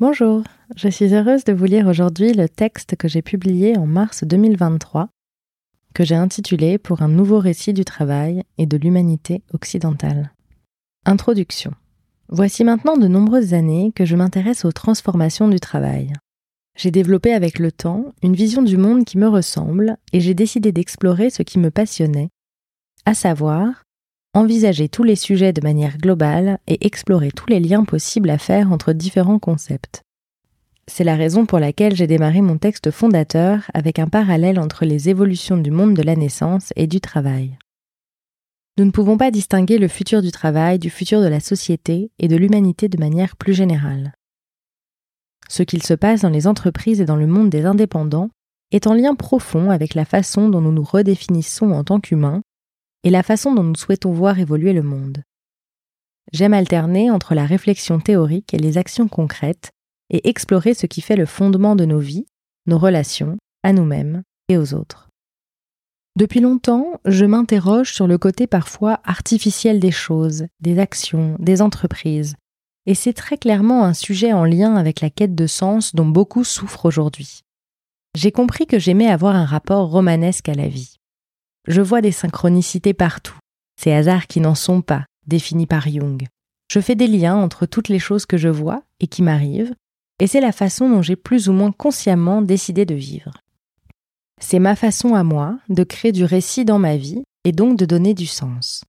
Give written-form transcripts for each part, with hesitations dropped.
Bonjour, je suis heureuse de vous lire aujourd'hui le texte que j'ai publié en mars 2023, que j'ai intitulé « Pour un nouveau récit du travail et de l'humanité occidentale ». Introduction. Voici maintenant de nombreuses années que je m'intéresse aux transformations du travail. J'ai développé avec le temps une vision du monde qui me ressemble et j'ai décidé d'explorer ce qui me passionnait, à savoir envisager tous les sujets de manière globale et explorer tous les liens possibles à faire entre différents concepts. C'est la raison pour laquelle j'ai démarré mon texte fondateur avec un parallèle entre les évolutions du monde de la naissance et du travail. Nous ne pouvons pas distinguer le futur du travail du futur de la société et de l'humanité de manière plus générale. Ce qu'il se passe dans les entreprises et dans le monde des indépendants est en lien profond avec la façon dont nous nous redéfinissons en tant qu'humains et la façon dont nous souhaitons voir évoluer le monde. J'aime alterner entre la réflexion théorique et les actions concrètes et explorer ce qui fait le fondement de nos vies, nos relations, à nous-mêmes et aux autres. Depuis longtemps, je m'interroge sur le côté parfois artificiel des choses, des actions, des entreprises, et c'est très clairement un sujet en lien avec la quête de sens dont beaucoup souffrent aujourd'hui. J'ai compris que j'aimais avoir un rapport romanesque à la vie. Je vois des synchronicités partout, ces hasards qui n'en sont pas, définis par Jung. Je fais des liens entre toutes les choses que je vois et qui m'arrivent, et c'est la façon dont j'ai plus ou moins consciemment décidé de vivre. C'est ma façon à moi de créer du récit dans ma vie et donc de donner du sens.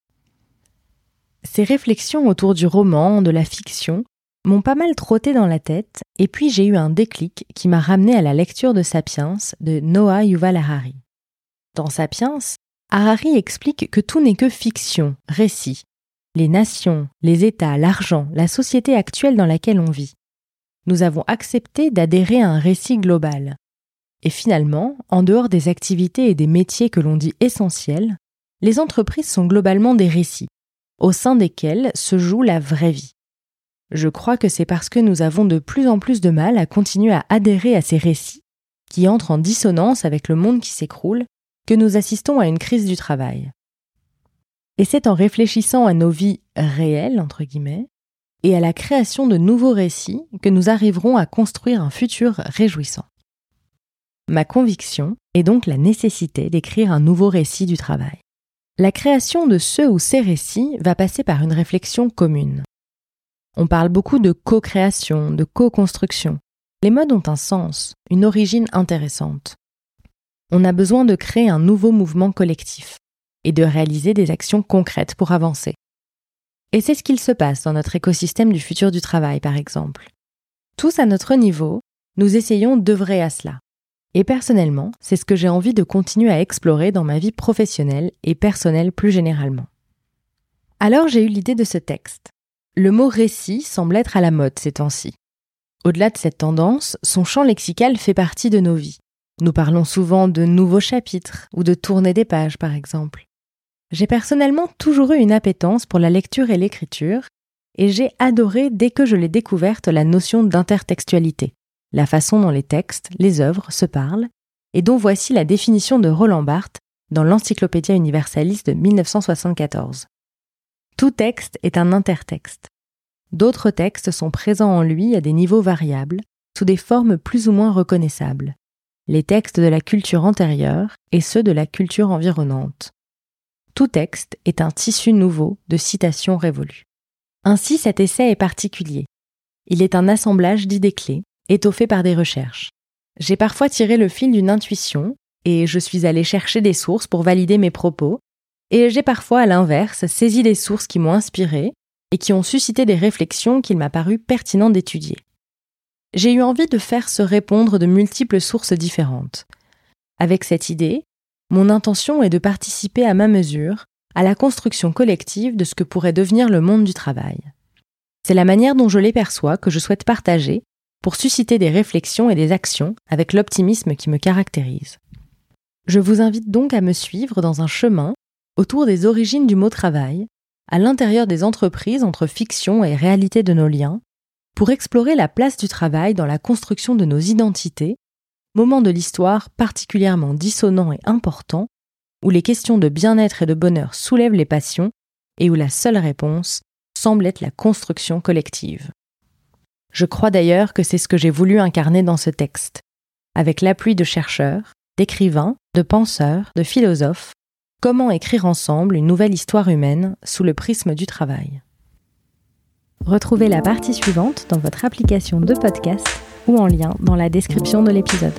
Ces réflexions autour du roman, de la fiction, m'ont pas mal trotté dans la tête et puis j'ai eu un déclic qui m'a ramené à la lecture de Sapiens de Noah Yuval Harari. Dans Sapiens, Harari explique que tout n'est que fiction, récit. Les nations, les États, l'argent, la société actuelle dans laquelle on vit. Nous avons accepté d'adhérer à un récit global. Et finalement, en dehors des activités et des métiers que l'on dit essentiels, les entreprises sont globalement des récits, au sein desquels se joue la vraie vie. Je crois que c'est parce que nous avons de plus en plus de mal à continuer à adhérer à ces récits, qui entrent en dissonance avec le monde qui s'écroule, que nous assistons à une crise du travail. Et c'est en réfléchissant à nos vies « réelles » entre guillemets, et à la création de nouveaux récits que nous arriverons à construire un futur réjouissant. Ma conviction est donc la nécessité d'écrire un nouveau récit du travail. La création de ce ou ces récits va passer par une réflexion commune. On parle beaucoup de co-création, de co-construction. Les modes ont un sens, une origine intéressante. On a besoin de créer un nouveau mouvement collectif et de réaliser des actions concrètes pour avancer. Et c'est ce qu'il se passe dans notre écosystème du futur du travail, par exemple. Tous à notre niveau, nous essayons d'œuvrer à cela. Et personnellement, c'est ce que j'ai envie de continuer à explorer dans ma vie professionnelle et personnelle plus généralement. Alors j'ai eu l'idée de ce texte. Le mot « récit » semble être à la mode ces temps-ci. Au-delà de cette tendance, son champ lexical fait partie de nos vies. Nous parlons souvent de nouveaux chapitres ou de tourner des pages, par exemple. J'ai personnellement toujours eu une appétence pour la lecture et l'écriture, et j'ai adoré dès que je l'ai découverte la notion d'intertextualité. La façon dont les textes, les œuvres se parlent, et dont voici la définition de Roland Barthes dans l'Encyclopédia universalis de 1974. Tout texte est un intertexte. D'autres textes sont présents en lui à des niveaux variables, sous des formes plus ou moins reconnaissables. Les textes de la culture antérieure et ceux de la culture environnante. Tout texte est un tissu nouveau de citations révolues. Ainsi, cet essai est particulier. Il est un assemblage d'idées clés, étoffé par des recherches. J'ai parfois tiré le fil d'une intuition et je suis allée chercher des sources pour valider mes propos et j'ai parfois, à l'inverse, saisi des sources qui m'ont inspirée et qui ont suscité des réflexions qu'il m'a paru pertinent d'étudier. J'ai eu envie de faire se répondre de multiples sources différentes. Avec cette idée, mon intention est de participer à ma mesure à la construction collective de ce que pourrait devenir le monde du travail. C'est la manière dont je les perçois que je souhaite partager pour susciter des réflexions et des actions avec l'optimisme qui me caractérise. Je vous invite donc à me suivre dans un chemin autour des origines du mot travail, à l'intérieur des entreprises entre fiction et réalité de nos liens, pour explorer la place du travail dans la construction de nos identités, moment de l'histoire particulièrement dissonant et important, où les questions de bien-être et de bonheur soulèvent les passions et où la seule réponse semble être la construction collective. Je crois d'ailleurs que c'est ce que j'ai voulu incarner dans ce texte, avec l'appui de chercheurs, d'écrivains, de penseurs, de philosophes, comment écrire ensemble une nouvelle histoire humaine sous le prisme du travail. Retrouvez la partie suivante dans votre application de podcast ou en lien dans la description de l'épisode.